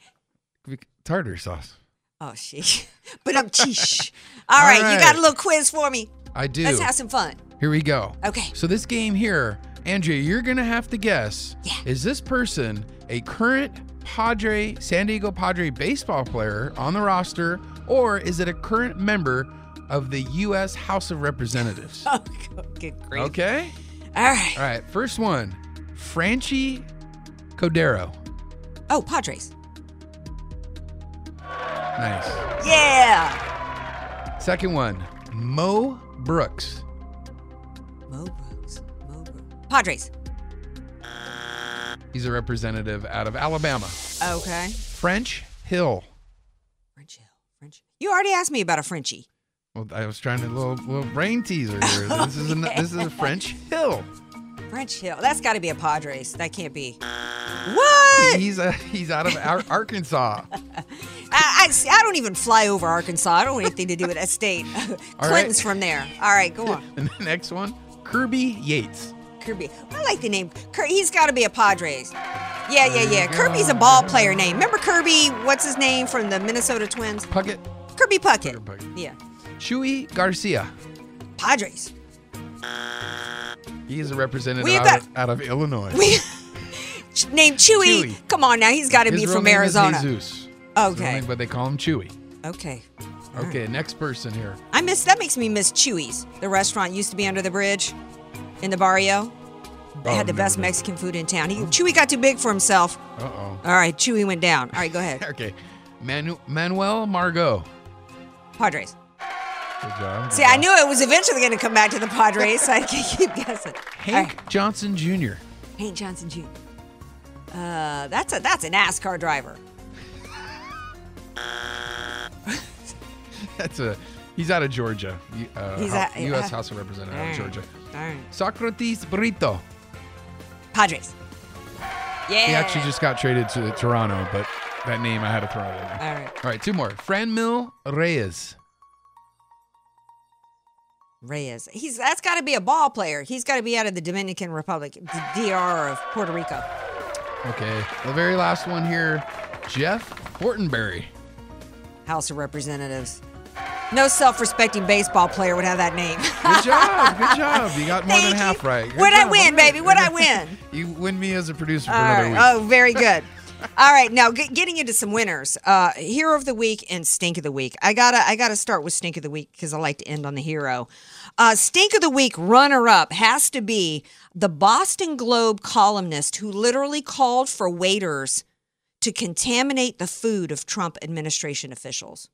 Tartar sauce. Oh, sheesh. But I'm sheesh. All, All right, right, you got a little quiz for me. I do. Let's have some fun. Here we go. Okay. So this game here, Andrea, you're going to have to guess, yeah. is this person a current Padre, San Diego Padre baseball player on the roster, or is it a current member of the U S House of Representatives? Oh, good grief. Okay. All right. All right. First one, Franchi Cordero. Oh, Padres. Nice. Yeah. Second one, Mo Brooks. Mo Brooks. Mo Brooks. Padres. He's a representative out of Alabama. Okay. French Hill. French Hill. French. You already asked me about a Frenchie. Well, I was trying to little little brain teaser here. oh, this is yeah. a, this is a French Hill. French Hill. That's got to be a Padres. That can't be. What? He's a, he's out of Ar Arkansas. I, I, I don't even fly over Arkansas. I don't want anything to do with that state. Clinton's right. from there. All right, go on. And the next one, Kirby Yates. Kirby. I like the name. He's got to be a Padres. Yeah, yeah, yeah. Kirby's a ball player name. Remember Kirby, what's his name, from the Minnesota Twins? Puckett. Kirby Puckett. Puckett. Yeah. Chuy Garcia. Padres. He is a representative out, got, of, out of Illinois. We, named Chewy. Chewy. Come on now, he's got to be from Arizona. His real name is Jesus. Okay. Name, but they call him Chewy. Okay. All okay, right. Next person here. I miss, that makes me miss Chewy's. The restaurant used to be under the bridge in the barrio. They oh, had the best done. Mexican food in town. He, Chewy got too big for himself. Uh-oh. All right, Chewy went down. All right, go ahead. Okay. Manu, Manuel Margot. Padres. Good job, good See, job. I knew it was eventually going to come back to the Padres, so I can keep guessing. Hank right. Johnson Junior Hank Johnson Junior Uh, that's a that's a NASCAR driver. that's a he's out of Georgia. Uh, he's out, U S Uh, House of Representatives out of Georgia. Right. Socrates Brito. Padres. Yeah. He actually just got traded to Toronto, but that name I had to throw it in there. All right. All right. Two more. Franmil Reyes. Reyes. He's that's got to be a ball player. He's got to be out of the Dominican Republic, the D R of Puerto Rico. Okay. The very last one here, Jeff Fortenberry. House of Representatives. No self-respecting baseball player would have that name. Good job. Good job. You got more Thank than you. half right. Good What'd job. I win, right. baby? What'd I win? You win me as a producer All for another right. week. Oh, very good. All right, now get, getting into some winners. Uh, hero of the week and stink of the week. I gotta, I gotta start with stink of the week because I like to end on the hero. Uh, stink of the week runner-up has to be the Boston Globe columnist who literally called for waiters to contaminate the food of Trump administration officials.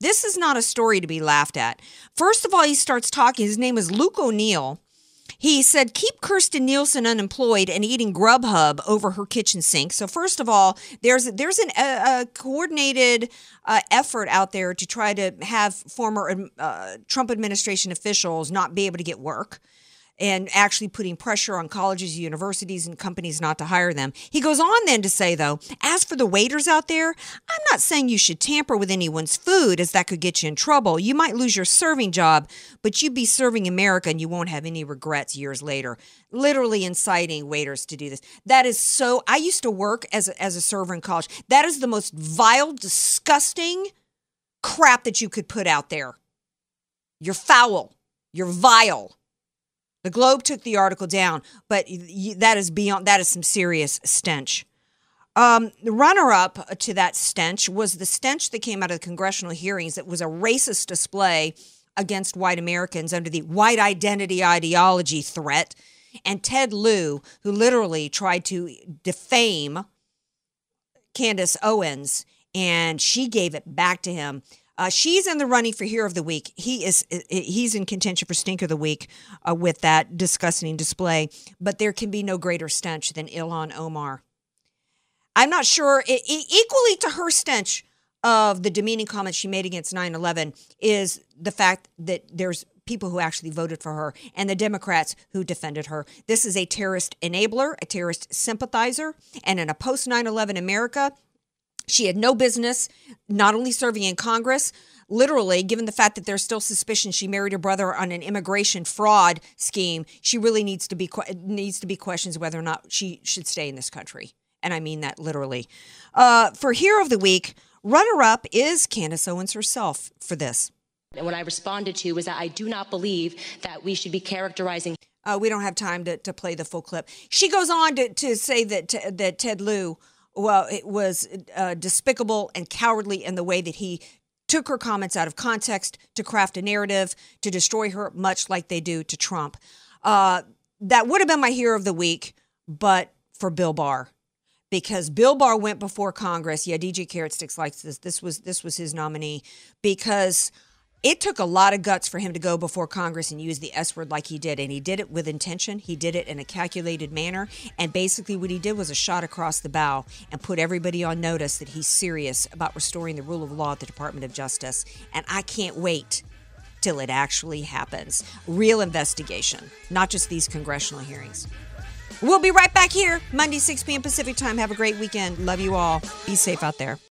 This is not a story to be laughed at. First of all, he starts talking. His name is Luke O'Neill. He said, keep Kirsten Nielsen unemployed and eating Grubhub over her kitchen sink. So first of all, there's there's an, a, a coordinated uh, effort out there to try to have former uh, Trump administration officials not be able to get work and actually putting pressure on colleges, universities, and companies not to hire them. He goes on then to say, though, as for the waiters out there, I'm not saying you should tamper with anyone's food, as that could get you in trouble. You might lose your serving job, but you'd be serving America and you won't have any regrets years later. Literally inciting waiters to do this. That is so, I used to work as a, as a server in college. That is the most vile, disgusting crap that you could put out there. You're foul. You're vile. The Globe took the article down, but that is beyond. That is some serious stench. Um, the runner-up to that stench was the stench that came out of the congressional hearings. That was a racist display against white Americans under the white identity ideology threat. And Ted Lieu, who literally tried to defame Candace Owens, and she gave it back to him. Uh, she's in the running for Hero of the Week. He is he's in contention for Stink of the Week uh, with that disgusting display. But there can be no greater stench than Ilhan Omar. I'm not sure. It, it, equally to her stench of the demeaning comments she made against nine eleven is the fact that there's people who actually voted for her and the Democrats who defended her. This is a terrorist enabler, a terrorist sympathizer, and in a post nine eleven America, she had no business not only serving in Congress, literally, given the fact that there's still suspicion she married her brother on an immigration fraud scheme, she really needs to be needs to be questioned whether or not she should stay in this country. And I mean that literally. Uh, for Hero of the Week, runner-up is Candace Owens herself for this. And what I responded to was that I do not believe that we should be characterizing. Uh, we don't have time to, to play the full clip. She goes on to, to say that, to, that Ted Lieu well, it was uh, despicable and cowardly in the way that he took her comments out of context to craft a narrative, to destroy her, much like they do to Trump. Uh, that would have been my Hero of the Week, but for Bill Barr. Because Bill Barr went before Congress. Yeah, D J Carrot Sticks likes this. This was, this was his nominee. Because it took a lot of guts for him to go before Congress and use the S word like he did. And he did it with intention. He did it in a calculated manner. And basically what he did was a shot across the bow and put everybody on notice that he's serious about restoring the rule of law at the Department of Justice. And I can't wait till it actually happens. Real investigation, not just these congressional hearings. We'll be right back here Monday, six p.m. Pacific time. Have a great weekend. Love you all. Be safe out there.